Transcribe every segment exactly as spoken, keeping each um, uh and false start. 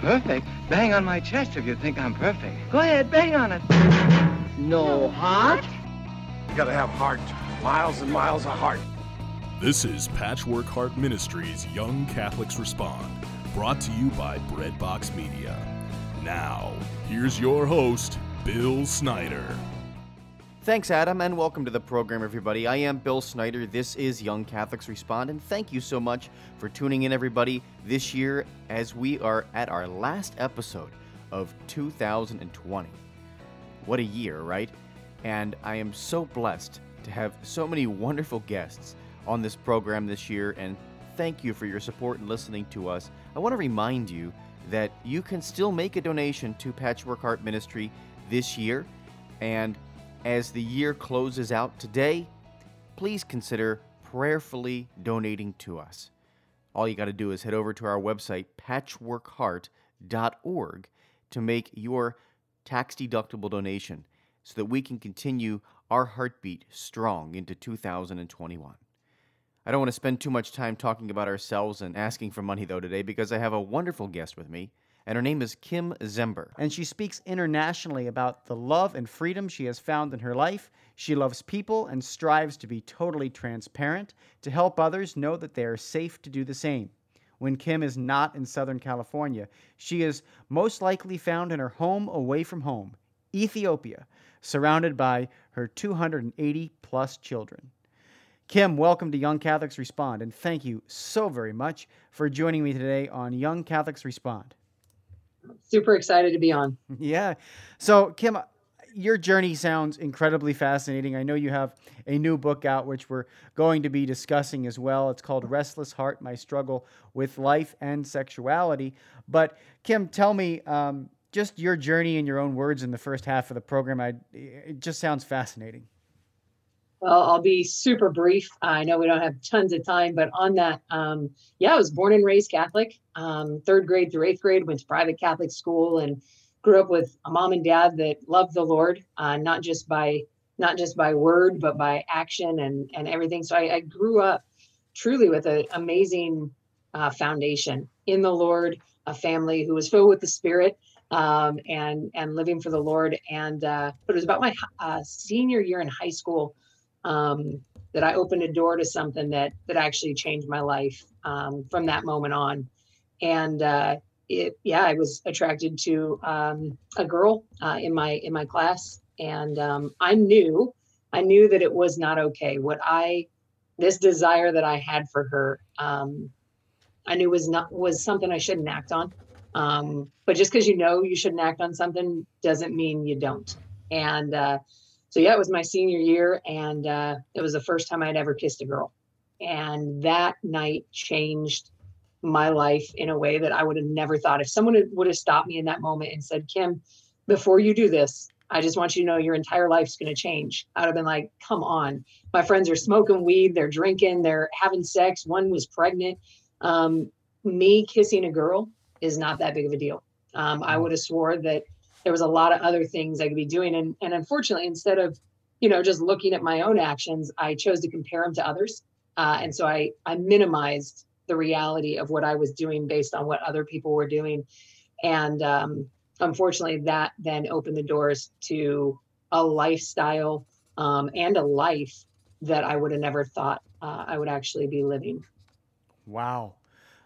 Perfect? Bang on my chest if you think I'm perfect. Go ahead, bang on it. No heart? You gotta have heart. Miles and miles of heart. This is Patchwork Heart Ministry's Young Catholics Respond, brought to you by Breadbox Media. Now, here's your host, Bill Snyder. Thanks, Adam, and welcome to the program, everybody. I am Bill Snyder. This is Young Catholics Respond, and thank you so much for tuning in, everybody, this year as we are at our last episode of two thousand twenty. What a year, right? And I am so blessed to have so many wonderful guests on this program this year, and thank you for your support and listening to us. I want to remind you that you can still make a donation to Patchwork Heart Ministry this year, and as the year closes out today, please consider prayerfully donating to us. All you got to do is head over to our website, patchwork heart dot org, to make your tax-deductible donation so that we can continue our heartbeat strong into two thousand twenty-one. I don't want to spend too much time talking about ourselves and asking for money, though, today, because I have a wonderful guest with me. And her name is Kim Zember. And she speaks internationally about the love and freedom she has found in her life. She loves people and strives to be totally transparent to help others know that they are safe to do the same. When Kim is not in Southern California, she is most likely found in her home away from home, Ethiopia, surrounded by her two hundred eighty plus children. Kim, welcome to Young Catholics Respond, and thank you so very much for joining me today on Young Catholics Respond. Super excited to be on. Yeah. So, Kim, your journey sounds incredibly fascinating. I know you have a new book out, which we're going to be discussing as well. It's called Restless Heart, My Struggle with Life and Sexuality. But, Kim, tell me um, just your journey in your own words in the first half of the program. I, it just sounds fascinating. Well, I'll be super brief. I know we don't have tons of time, but on that, um, yeah, I was born and raised Catholic. Um, third grade through eighth grade, went to private Catholic school, and grew up with a mom and dad that loved the Lord, uh, not just by not just by word, but by action and and everything. So I, I grew up truly with an amazing uh, foundation in the Lord, a family who was filled with the Spirit. Um, and and living for the Lord. And uh, but it was about my uh, senior year in high school. Um, that I opened a door to something that that actually changed my life um, from that moment on. And uh, it, yeah, I was attracted to um, a girl uh, in my in my class, and um, I knew I knew that it was not okay. What I this desire that I had for her, um, I knew was not was something I shouldn't act on. Um, but just because you know you shouldn't act on something doesn't mean you don't. And uh, So yeah, it was my senior year, and uh, it was the first time I'd ever kissed a girl. And that night changed my life in a way that I would have never thought. If someone would have stopped me in that moment and said, Kim, before you do this, I just want you to know your entire life's going to change. I'd have been like, come on. My friends are smoking weed, they're drinking, they're having sex. One was pregnant. Um, me kissing a girl is not that big of a deal. Um, I would have swore that there was a lot of other things I could be doing. And, and unfortunately, instead of, you know, just looking at my own actions, I chose to compare them to others. Uh, and so I, I minimized the reality of what I was doing based on what other people were doing. And um, unfortunately, that then opened the doors to a lifestyle um, and a life that I would have never thought uh, I would actually be living. Wow.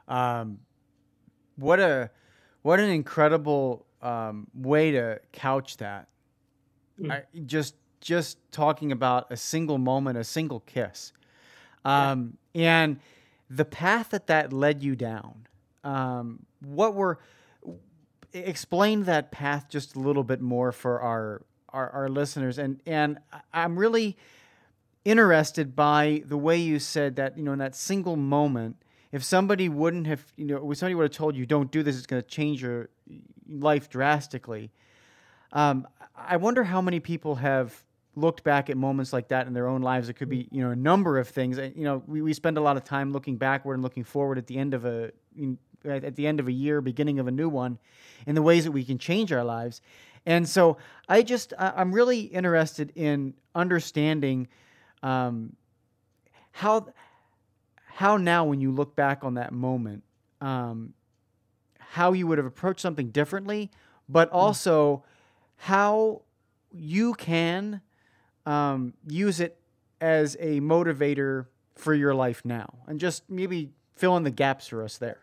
Um, what a, what an incredible Um, way to couch that. Mm. I, just just talking about a single moment, a single kiss. Um, yeah. And the path that that led you down, um, what were, explain that path just a little bit more for our, our, our listeners. And, and I'm really interested by the way you said that, you know, in that single moment, if somebody wouldn't have, you know, if somebody would have told you, don't do this, it's going to change your life drastically. Um, I wonder how many people have looked back at moments like that in their own lives. It could be, you know, a number of things. You know, we, we spend a lot of time looking backward and looking forward at the end of a at the end of a year, beginning of a new one, in the ways that we can change our lives. And so, I just I'm really interested in understanding um, how. How now, when you look back on that moment, um, how you would have approached something differently, but also how you can um, use it as a motivator for your life now, and just maybe fill in the gaps for us there.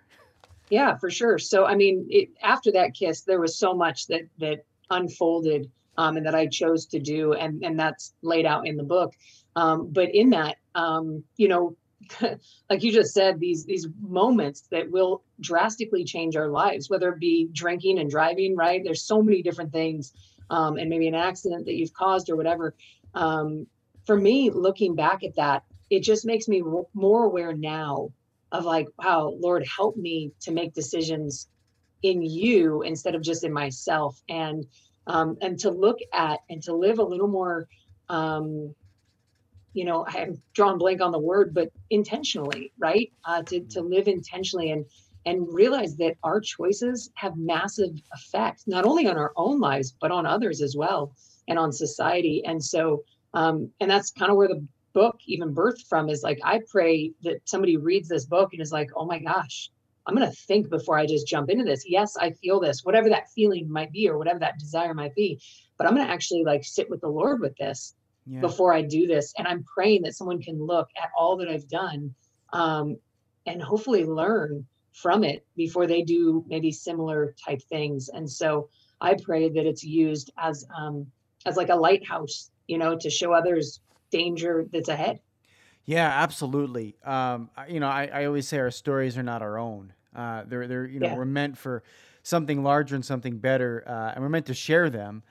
Yeah, for sure. So, I mean, it, after that kiss, there was so much that that unfolded um, and that I chose to do, and, and that's laid out in the book. Um, but in that, um, you know, like you just said, these these moments that will drastically change our lives, whether it be drinking and driving, right? There's so many different things, um, and maybe an accident that you've caused or whatever. Um, for me, looking back at that, it just makes me w- more aware now of like, wow, Lord, help me to make decisions in you instead of just in myself, and um, and to look at and to live a little more, um, you know, I'm drawing blank on the word, but intentionally, right? Uh, to to live intentionally and and realize that our choices have massive effects, not only on our own lives, but on others as well, and on society. And so, um, and that's kind of where the book even birthed from, is like, I pray that somebody reads this book and is like, oh my gosh, I'm going to think before I just jump into this. Yes, I feel this, whatever that feeling might be, or whatever that desire might be, but I'm going to actually like sit with the Lord with this yeah. before I do this. And I'm praying that someone can look at all that I've done um, and hopefully learn from it before they do maybe similar type things. And so I pray that it's used as, um, as like a lighthouse, you know, to show others danger that's ahead. Yeah, absolutely. Um, you know, I, I always say our stories are not our own. Uh, they're, they're, you know, yeah. we're meant for something larger and something better, uh, and we're meant to share them.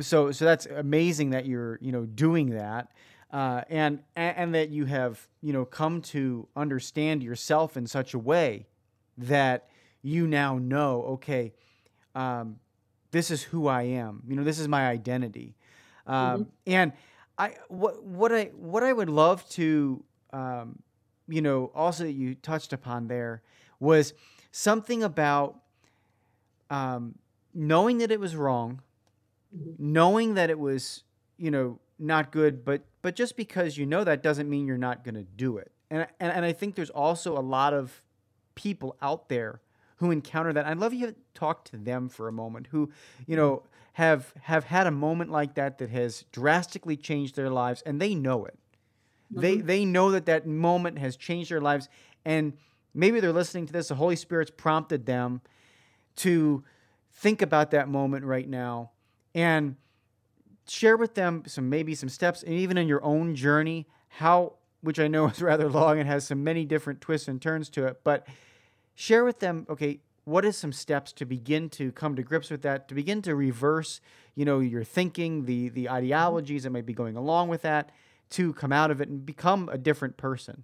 So, so that's amazing that you're, you know, doing that, uh, and, and that you have, you know, come to understand yourself in such a way that you now know, okay, um, this is who I am. You know, this is my identity. Um, mm-hmm. and, I what what I what I would love to um, you know, also that you touched upon there was something about um, knowing that it was wrong, knowing that it was, you know, not good, but but just because you know that doesn't mean you're not going to do it. And, and and I think there's also a lot of people out there who encounter that. I'd love you to talk to them for a moment, who, you know, have have had a moment like that that has drastically changed their lives, and they know it. Mm-hmm. They they know that that moment has changed their lives, and maybe they're listening to this. The Holy Spirit's prompted them to think about that moment right now and share with them some maybe some steps, and even in your own journey, how, which I know is rather long and has so many different twists and turns to it, but share with them, okay, what is some steps to begin to come to grips with that, to begin to reverse, you know, your thinking, the the ideologies that might be going along with that, to come out of it and become a different person?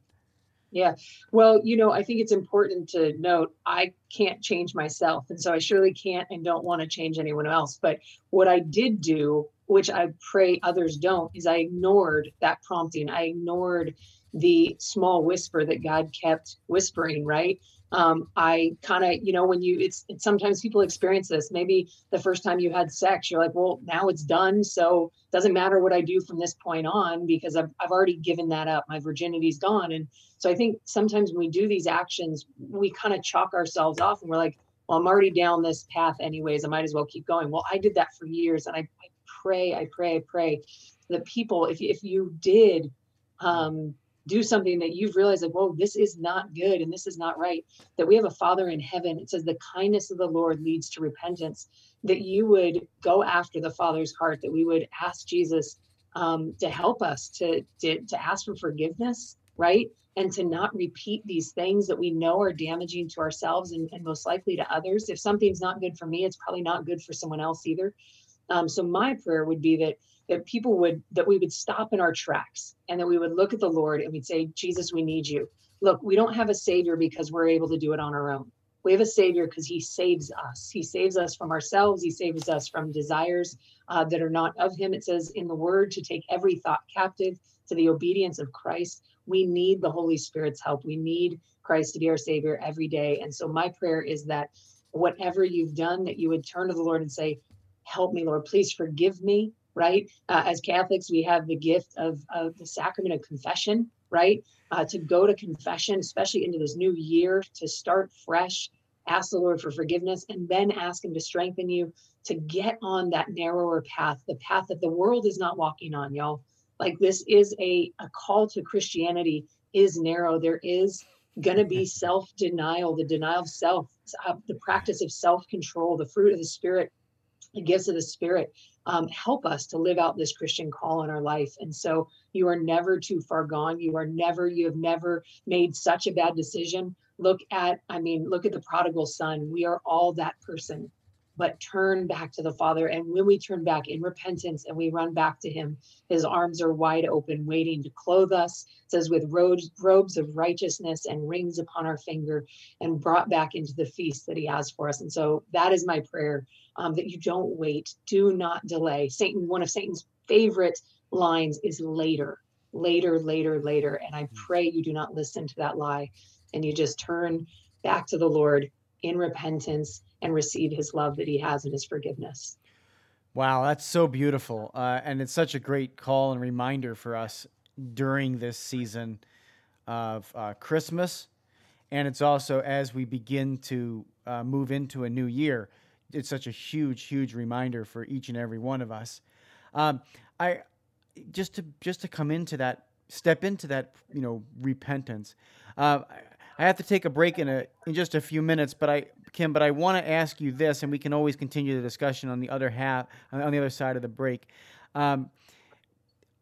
Yeah. Well, you know, I think it's important to note I can't change myself. And so I surely can't and don't want to change anyone else. But what I did do, which I pray others don't, is I ignored that prompting. I ignored the small whisper that God kept whispering, right? Um, I kind of, you know, when you, it's, it's sometimes people experience this. Maybe the first time you had sex, you're like, well, now it's done. So it doesn't matter what I do from this point on, because I've, I've already given that up. My virginity's gone. And so I think sometimes when we do these actions, we kind of chalk ourselves off and we're like, well, I'm already down this path anyways. I might as well keep going. Well, I did that for years. And I, I pray, I pray, I pray that people, if, if you did, um, do something that you've realized like, whoa, this is not good and this is not right, that we have a Father in heaven. It says the kindness of the Lord leads to repentance, that you would go after the Father's heart, that we would ask Jesus um, to help us to, to, to ask for forgiveness, right? And to not repeat these things that we know are damaging to ourselves and, and most likely to others. If something's not good for me, it's probably not good for someone else either. Um, so my prayer would be that that people would, that we would stop in our tracks and that we would look at the Lord and we'd say, Jesus, we need you. Look, we don't have a savior because we're able to do it on our own. We have a savior because he saves us. He saves us from ourselves. He saves us from desires uh, that are not of him. It says in the word to take every thought captive to the obedience of Christ. We need the Holy Spirit's help. We need Christ to be our savior every day. And so my prayer is that whatever you've done, that you would turn to the Lord and say, help me, Lord, please forgive me. Right? Uh, as Catholics, we have the gift of, of the sacrament of confession, right? Uh, to go to confession, especially into this new year, to start fresh, ask the Lord for forgiveness, and then ask him to strengthen you to get on that narrower path, the path that the world is not walking on, y'all. Like, this is a, a call to Christianity is narrow. There is going to be self-denial, the denial of self, uh, the practice of self-control, the fruit of the Spirit, the gifts of the Spirit, um, help us to live out this Christian call in our life. And so you are never too far gone. You are never, you have never made such a bad decision. Look at, I mean, look at the prodigal son. We are all that person, but turn back to the Father. And when we turn back in repentance and we run back to him, his arms are wide open, waiting to clothe us. It says, with robes, robes of righteousness and rings upon our finger, and brought back into the feast that he has for us. And so that is my prayer, um, that you don't wait. Do not delay. Satan, one of Satan's favorite lines is later, later, later, later. And I pray you do not listen to that lie, and you just turn back to the Lord in repentance and receive his love that he has and his forgiveness. Wow, that's so beautiful. Uh, and it's such a great call and reminder for us during this season of uh, Christmas. And it's also as we begin to uh, move into a new year, it's such a huge, huge reminder for each and every one of us. Um, I just to just to come into that, step into that, you know, repentance. Uh, I have to take a break in a in just a few minutes, but I Kim, but I want to ask you this, and we can always continue the discussion on the other half, on the other side of the break. Um,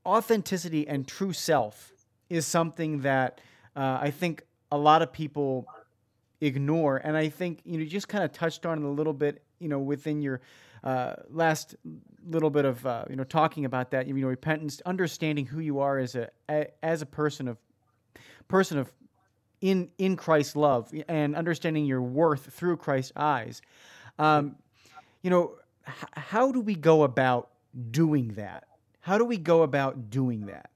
authenticity and true self is something that uh, I think a lot of people ignore, and I think you know you just kind of touched on it a little bit, you know, within your uh, last little bit of uh, you know talking about that, you know, repentance, understanding who you are as a as a person of person of. in in Christ's love, and understanding your worth through Christ's eyes. Um, you know, h- how do we go about doing that? How do we go about doing that?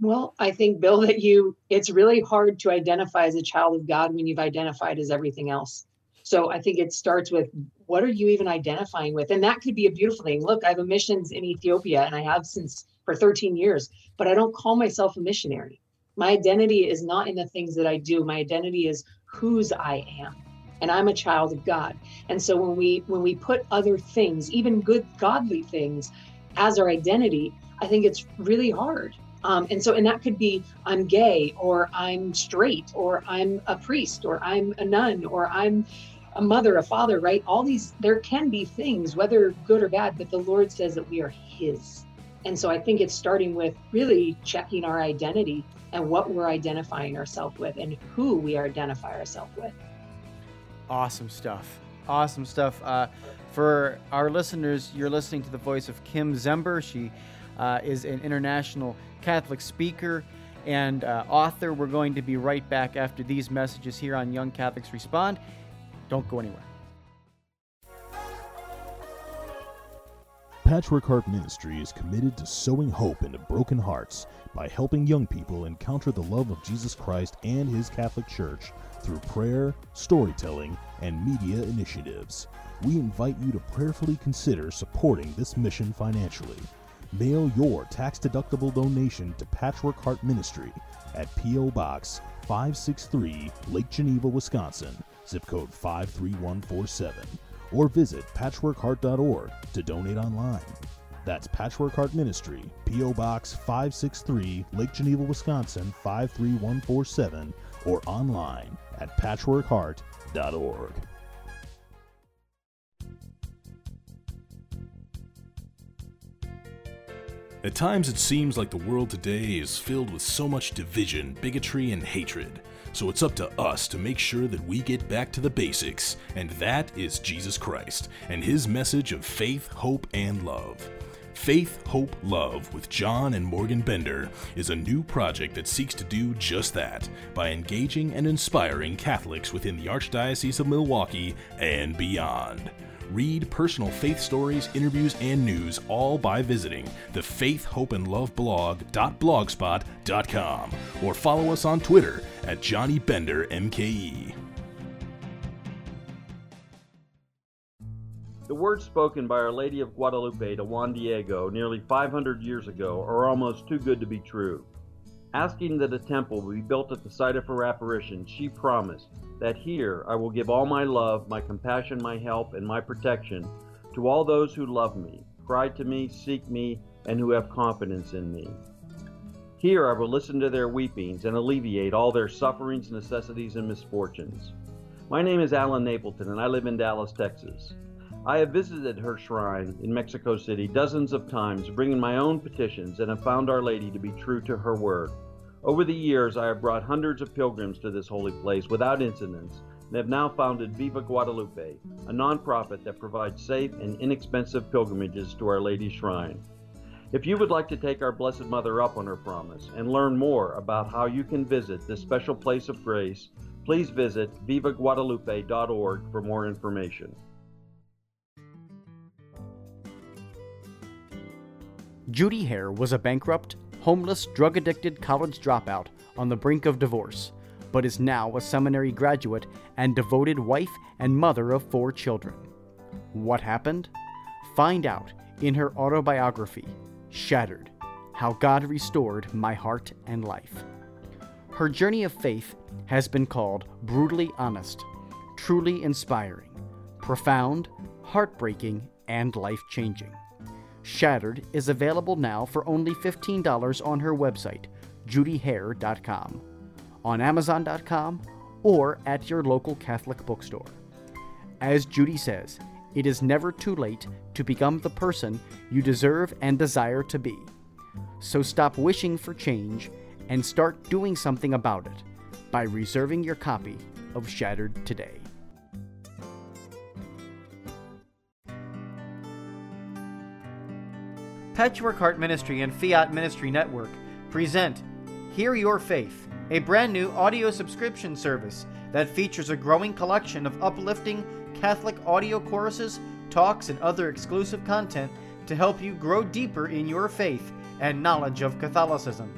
Well, I think, Bill, that you, it's really hard to identify as a child of God when you've identified as everything else. So I think it starts with, what are you even identifying with? And that could be a beautiful thing. Look, I have a missions in Ethiopia, and I have since for thirteen years, but I don't call myself a missionary. My identity is not in the things that I do. My identity is whose I am, and I'm a child of God. And so when we when we put other things, even good godly things, as our identity, I think it's really hard. Um, and so, and that could be I'm gay, or I'm straight, or I'm a priest, or I'm a nun, or I'm a mother, a father, right? All these, there can be things, whether good or bad, but the Lord says that we are his. And so I think it's starting with really checking our identity and what we're identifying ourselves with and who we identify ourselves with. Awesome stuff. Awesome stuff. Uh, for our listeners, you're listening to the voice of Kim Zember. She uh, is an international Catholic speaker and uh, author. We're going to be right back after these messages here on Young Catholics Respond. Don't go anywhere. Patchwork Heart Ministry is committed to sowing hope into broken hearts by helping young people encounter the love of Jesus Christ and His Catholic Church through prayer, storytelling, and media initiatives. We invite you to prayerfully consider supporting this mission financially. Mail your tax-deductible donation to Patchwork Heart Ministry at P O. Box five sixty-three, Lake Geneva, Wisconsin, zip code five three one four seven. Or visit patchwork heart dot org to donate online. That's Patchwork Heart Ministry, P O. Box five sixty-three, Lake Geneva, Wisconsin, five three one four seven, or online at patchwork heart dot org. At times it seems like the world today is filled with so much division, bigotry, and hatred. So it's up to us to make sure that we get back to the basics, and that is Jesus Christ and his message of faith, hope, and love. Faith, Hope, Love with John and Morgan Bender is a new project that seeks to do just that by engaging and inspiring Catholics within the Archdiocese of Milwaukee and beyond. Read personal faith stories, interviews, and news all by visiting the Faith, Hope, and Love blog dot blogspot dot com or follow us on Twitter at Johnny Bender M K E. The words spoken by Our Lady of Guadalupe to Juan Diego nearly five hundred years ago are almost too good to be true. Asking that a temple be built at the site of her apparition, she promised, that here I will give all my love, my compassion, my help, and my protection to all those who love me, cry to me, seek me, and who have confidence in me. Here I will listen to their weepings and alleviate all their sufferings, necessities, and misfortunes. My name is Alan Napleton, and I live in Dallas, Texas. I have visited her shrine in Mexico City dozens of times, bringing my own petitions, and have found Our Lady to be true to her word. Over the years, I have brought hundreds of pilgrims to this holy place without incidents, and have now founded Viva Guadalupe, a nonprofit that provides safe and inexpensive pilgrimages to Our Lady's shrine. If you would like to take our Blessed Mother up on her promise and learn more about how you can visit this special place of grace, please visit viva guadalupe dot org for more information. Judy Hare was a bankrupt, homeless, drug-addicted college dropout on the brink of divorce, but is now a seminary graduate and devoted wife and mother of four children. What happened? Find out in her autobiography, Shattered, How God Restored My Heart and Life. Her journey of faith has been called brutally honest, truly inspiring, profound, heartbreaking, and life-changing. Shattered is available now for only fifteen dollars on her website, judy hare dot com, on amazon dot com, or at your local Catholic bookstore. As Judy says, it is never too late to become the person you deserve and desire to be. So stop wishing for change and start doing something about it by reserving your copy of Shattered today. Patchwork Heart Ministry and Fiat Ministry Network present Hear Your Faith, a brand new audio subscription service that features a growing collection of uplifting Catholic audio choruses, talks, and other exclusive content to help you grow deeper in your faith and knowledge of Catholicism.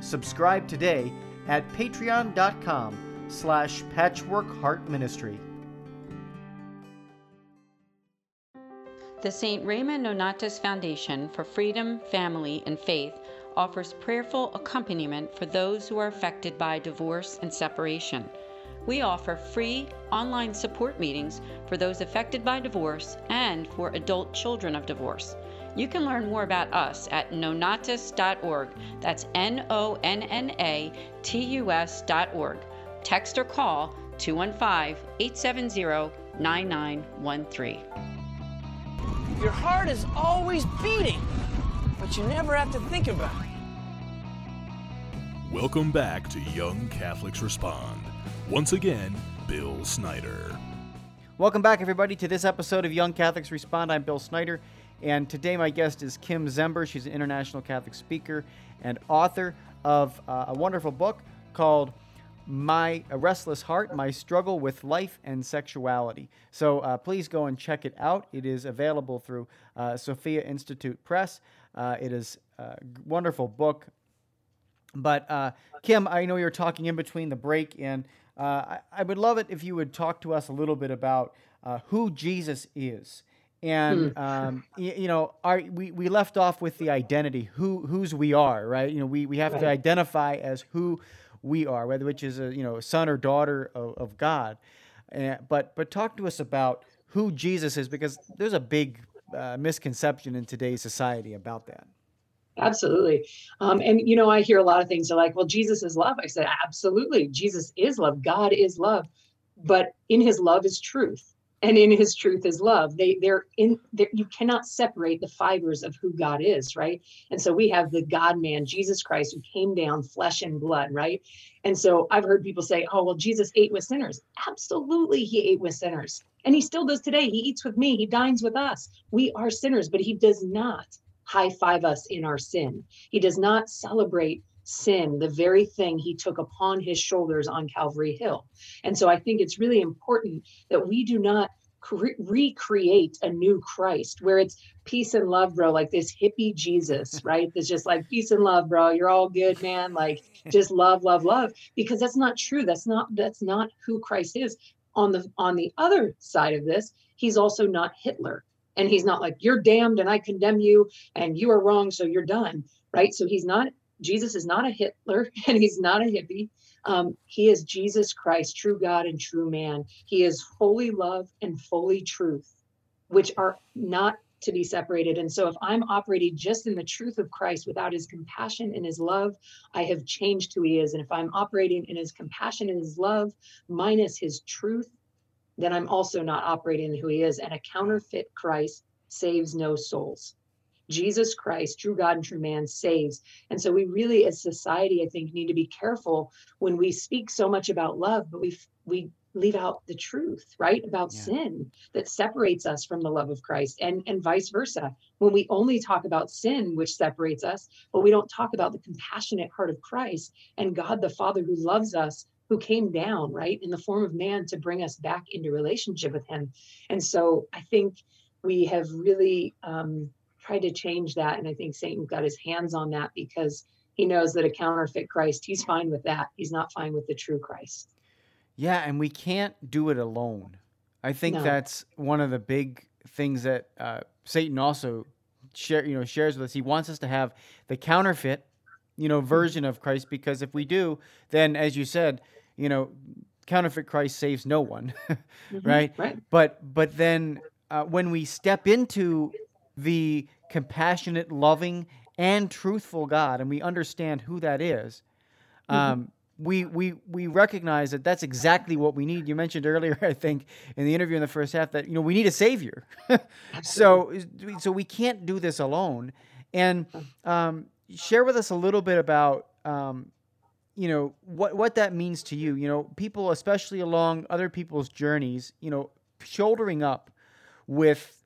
Subscribe today at patreon.com slash Patchwork Heart Ministry. The Saint Raymond Nonnatus Foundation for Freedom, Family, and Faith offers prayerful accompaniment for those who are affected by divorce and separation. We offer free online support meetings for those affected by divorce and for adult children of divorce. You can learn more about us at nonnatus dot org. That's N O N N A T U S dot org. Text or call two one five, eight seven zero, nine nine one three. Your heart is always beating, but you never have to think about it. Welcome back to Young Catholics Respond. Once again, Bill Snyder. Welcome back, everybody, to this episode of Young Catholics Respond. I'm Bill Snyder, and today my guest is Kim Zember. She's an international Catholic speaker and author of uh, a wonderful book called My Restless Heart, My Struggle with Life and Sexuality. So uh, please go and check it out. It is available through uh, Sophia Institute Press. Uh, it is a wonderful book. But uh, Kim, I know you're talking in between the break, and uh, I, I would love it if you would talk to us a little bit about uh, who Jesus is. And, um, you, you know, our, we, we left off with the identity, who whose we are, right? You know, we, we have to identify as who we are, whether which is a you know son or daughter of, of God, uh, but but talk to us about who Jesus is, because there's a big uh, misconception in today's society about that. Absolutely, um, and you know I hear a lot of things are like, well, Jesus is love. I said, absolutely, Jesus is love. God is love, but in His love is truth, and in His truth is love. They they're in they're, you cannot separate the fibers of who God is, right? And so we have the God-man, Jesus Christ, who came down flesh and blood, right? And so I've heard people say, oh, well, Jesus ate with sinners. Absolutely, He ate with sinners. And He still does today. He eats with me. He dines with us. We are sinners, but He does not high-five us in our sin. He does not celebrate sin, the very thing He took upon His shoulders on Calvary Hill. And so I think it's really important that we do not cre- recreate a new Christ where it's peace and love, bro, like this hippie Jesus, right? That's just like peace and love, bro. You're all good, man. Like just love, love, love, because that's not true. That's not, that's not who Christ is. On the, on the other side of this, He's also not Hitler, and He's not like, you're damned and I condemn you and you are wrong, so you're done, right? So He's not Jesus is not a Hitler and he's not a hippie. Um, he is Jesus Christ, true God and true man. He is holy love and holy truth, which are not to be separated. And so if I'm operating just in the truth of Christ without his compassion and his love, I have changed who he is. And if I'm operating in his compassion and his love minus his truth, then I'm also not operating in who he is. And a counterfeit Christ saves no souls. Jesus Christ, true God and true man, saves. And so we really, as society, I think, need to be careful when we speak so much about love, but we we leave out the truth, right? About yeah. sin that separates us from the love of Christ, and, and vice versa. When we only talk about sin, which separates us, but we don't talk about the compassionate heart of Christ and God the Father who loves us, who came down, right, in the form of man to bring us back into relationship with him. And so I think we have really um, tried to change that. And I think Satan's got his hands on that because he knows that a counterfeit Christ, he's fine with that. He's not fine with the true Christ. Yeah, and we can't do it alone. I think no. that's one of the big things that uh, Satan also share, you know, shares with us. He wants us to have the counterfeit, you know, version of Christ, because if we do, then, as you said, you know, counterfeit Christ saves no one, mm-hmm, right? right? But but then uh, when we step into the compassionate, loving, and truthful God, and we understand who that is, um, mm-hmm. We we we recognize that that's exactly what we need. You mentioned earlier, I think, in the interview in the first half that, you know, we need a savior. so so we can't do this alone. And um, share with us a little bit about, um, you know, what, what that means to you. You know, people, especially along other people's journeys, you know, shouldering up with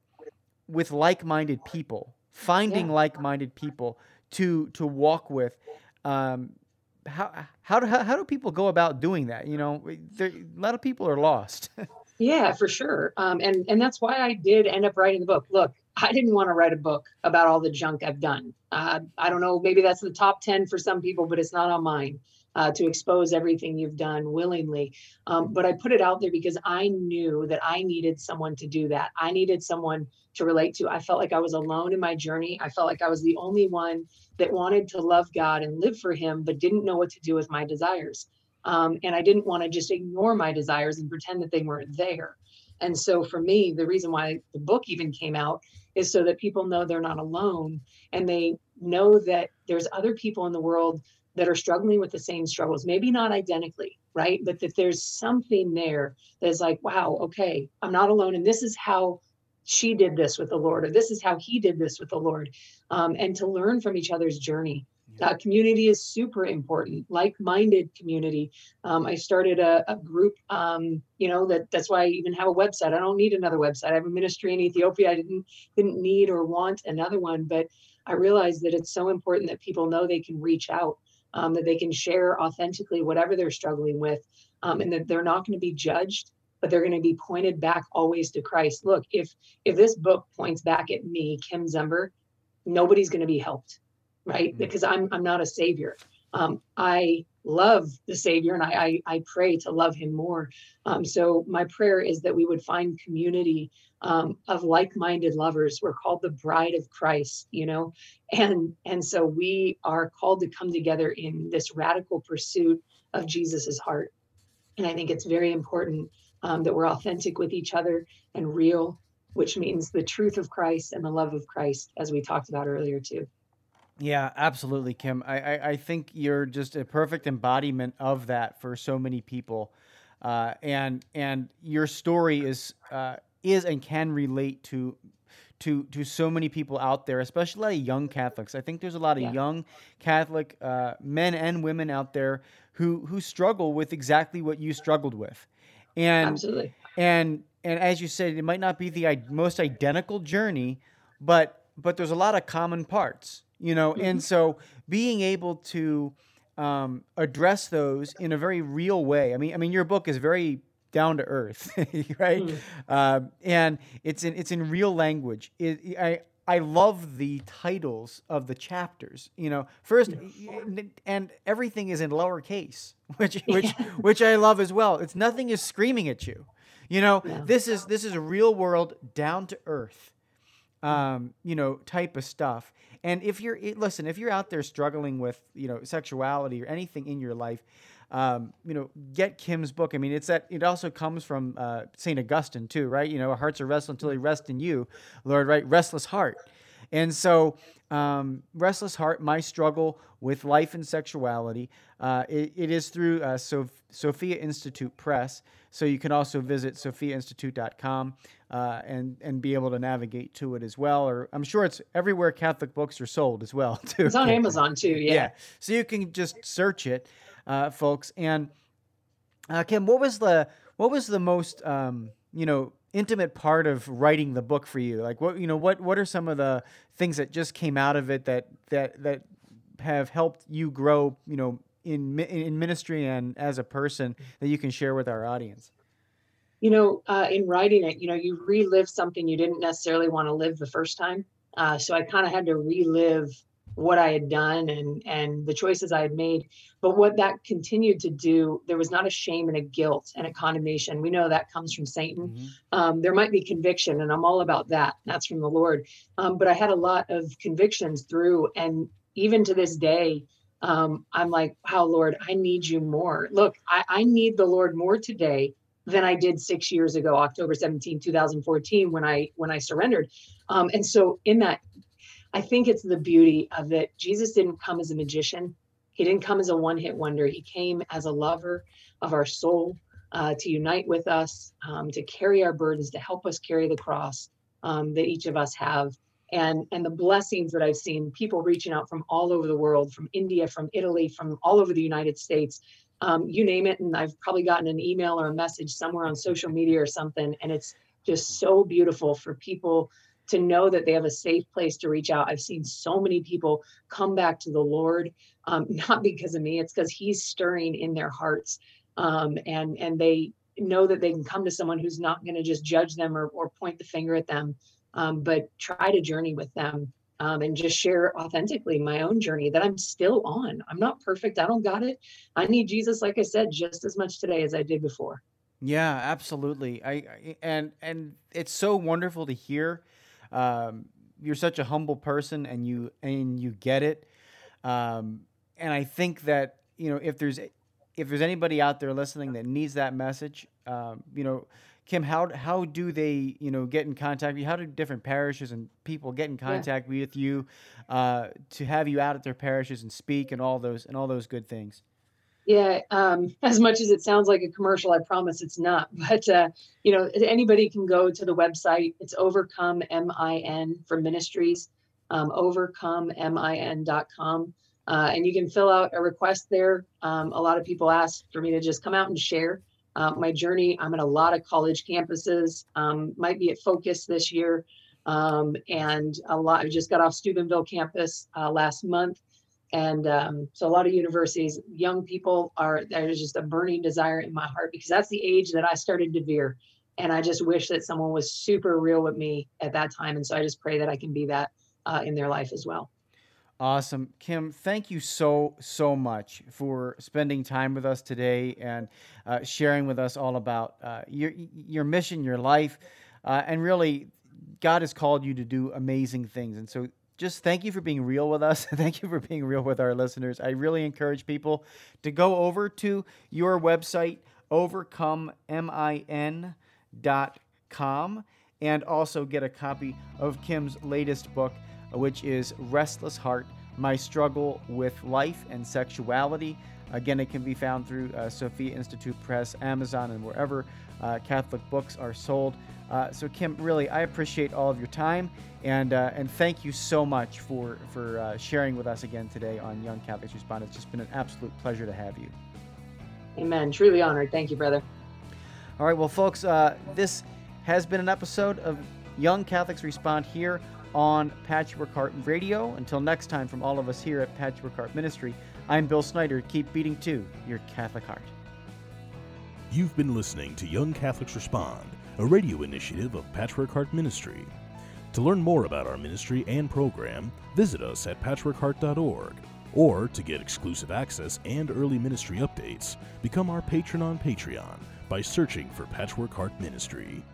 with like-minded people, finding yeah. like-minded people to to walk with. Um, How how do, how do people go about doing that? You know, there, a lot of people are lost. Yeah, for sure. Um, and, and that's why I did end up writing the book. Look, I didn't want to write a book about all the junk I've done. Uh, I don't know, maybe that's the top ten for some people, but it's not on mine uh, to expose everything you've done willingly. Um, but I put it out there because I knew that I needed someone to do that. I needed someone to relate to. I felt like I was alone in my journey. I felt like I was the only one that wanted to love God and live for him, but didn't know what to do with my desires. Um, and I didn't want to just ignore my desires and pretend that they weren't there. And so for me, the reason why the book even came out is so that people know they're not alone, and they know that there's other people in the world that are struggling with the same struggles, maybe not identically, right? But that there's something there that's like, wow, okay, I'm not alone. And this is how she did this with the Lord, or this is how he did this with the Lord, um, and to learn from each other's journey. Yeah. Uh, community is super important, like-minded community. Um, I started a, a group, um, you know, that that's why I even have a website. I don't need another website. I have a ministry in Ethiopia. I didn't, didn't need or want another one, but I realized that it's so important that people know they can reach out, um, that they can share authentically whatever they're struggling with, um, and that they're not going to be judged, but they're going to be pointed back always to Christ. Look, if if this book points back at me, Kim Zember, nobody's going to be helped, right? Mm-hmm. Because I'm I'm not a savior. Um, I love the Savior, and I, I I pray to love him more. Um, so my prayer is that we would find community um, of like-minded lovers. We're called the Bride of Christ, you know, and and so we are called to come together in this radical pursuit of Jesus's heart. And I think it's very important Um, that we're authentic with each other and real, which means the truth of Christ and the love of Christ, as we talked about earlier, too. Yeah, absolutely, Kim. I, I, I think you're just a perfect embodiment of that for so many people. Uh, and and your story is uh, is and can relate to to to so many people out there, especially a lot of young Catholics. I think there's a lot of yeah. young Catholic uh, men and women out there who who struggle with exactly what you struggled with. And, Absolutely. and, and as you said, it might not be the most identical journey, but, but there's a lot of common parts, you know? Mm-hmm. And so being able to, um, address those in a very real way. I mean, I mean, your book is very down to earth, right? Mm. Uh, and it's in, it's in real language. It, I, I love the titles of the chapters, you know, first, and everything is in lowercase, which, which, which I love as well. It's nothing is screaming at you, you know, yeah. this is, this is a real world down to earth. um, you know, type of stuff. And if you're, listen, if you're out there struggling with, you know, sexuality or anything in your life, um, you know, get Kim's book. I mean, it's that, it also comes from uh, Saint Augustine too, right? You know, our hearts are restless until they rest in you, Lord, right? Restless heart. And so, um, Restless Heart, My Struggle with Life and Sexuality, uh, it, it is through uh, so- Sophia Institute Press, so you can also visit sophia institute dot com uh, and, and be able to navigate to it as well. Or I'm sure it's everywhere Catholic books are sold as well, too. It's on Amazon, too, yeah. yeah. So you can just search it, uh, folks. And, uh, Kim, what was the, what was the most, um, you know, intimate part of writing the book for you? Like what, you know, what, what are some of the things that just came out of it that, that, that have helped you grow, you know, in, in ministry and as a person that you can share with our audience? You know, uh, in writing it, you know, you relive something you didn't necessarily want to live the first time. Uh, so I kind of had to relive what I had done and, and the choices I had made. But what that continued to do, there was not a shame and a guilt and a condemnation. We know that comes from Satan. Mm-hmm. Um, there might be conviction, and I'm all about that. That's from the Lord. Um, but I had a lot of convictions through. And even to this day, um, I'm like, wow, Lord, I need you more. Look, I, I need the Lord more today than I did six years ago, October seventeenth, twenty fourteen, when I, when I surrendered. Um, and so in that, I think it's the beauty of it. Jesus didn't come as a magician. He didn't come as a one-hit wonder. He came as a lover of our soul, uh, to unite with us, um, to carry our burdens, to help us carry the cross um, that each of us have. And, and the blessings that I've seen, people reaching out from all over the world, from India, from Italy, from all over the United States, um, you name it. And I've probably gotten an email or a message somewhere on social media or something. And it's just so beautiful for people to know that they have a safe place to reach out. I've seen so many people come back to the Lord, um, not because of me, it's because he's stirring in their hearts. Um, and, and they know that they can come to someone who's not gonna just judge them or, or point the finger at them, um, but try to journey with them um, and just share authentically my own journey that I'm still on. I'm not perfect, I don't got it. I need Jesus, like I said, just as much today as I did before. Yeah, absolutely. I, I and and it's so wonderful to hear. Um, you're such a humble person and you, and you get it. Um, and I think that, you know, if there's, if there's anybody out there listening that needs that message, um, you know, Kim, how, how do they, you know, get in contact with you? How do different parishes and people get in contact yeah. with you, uh, to have you out at their parishes and speak and all those, and all those good things? Yeah, um, as much as it sounds like a commercial, I promise it's not. But, uh, you know, anybody can go to the website. It's Overcome, M I N, for ministries, um, overcome min dot com. Uh, and you can fill out a request there. Um, a lot of people ask for me to just come out and share uh, my journey. I'm at a lot of college campuses, um, might be at Focus this year. Um, and a lot, I just got off Steubenville campus uh, last month. And um, so a lot of universities, young people are, there's just a burning desire in my heart because that's the age that I started to veer. And I just wish that someone was super real with me at that time. And so I just pray that I can be that uh, in their life as well. Awesome. Kim, thank you so, so much for spending time with us today and uh, sharing with us all about uh, your, your mission, your life, uh, and really God has called you to do amazing things. And so just thank you for being real with us. Thank you for being real with our listeners. I really encourage people to go over to your website, overcome min dot com, and also get a copy of Kim's latest book, which is Restless Heart, My Struggle with Life and Sexuality. Again, it can be found through uh, Sophia Institute Press, Amazon, and wherever uh, Catholic books are sold. Uh, so, Kim, really, I appreciate all of your time, and uh, and thank you so much for, for uh, sharing with us again today on Young Catholics Respond. It's just been an absolute pleasure to have you. Amen. Truly honored. Thank you, brother. All right, well, folks, uh, this has been an episode of Young Catholics Respond here on Patchwork Heart Radio. Until next time, from all of us here at Patchwork Heart Ministry, I'm Bill Snyder. Keep beating to your Catholic heart. You've been listening to Young Catholics Respond, a radio initiative of Patchwork Heart Ministry. To learn more about our ministry and program, visit us at patchwork heart dot org. Or to get exclusive access and early ministry updates, become our patron on Patreon by searching for Patchwork Heart Ministry.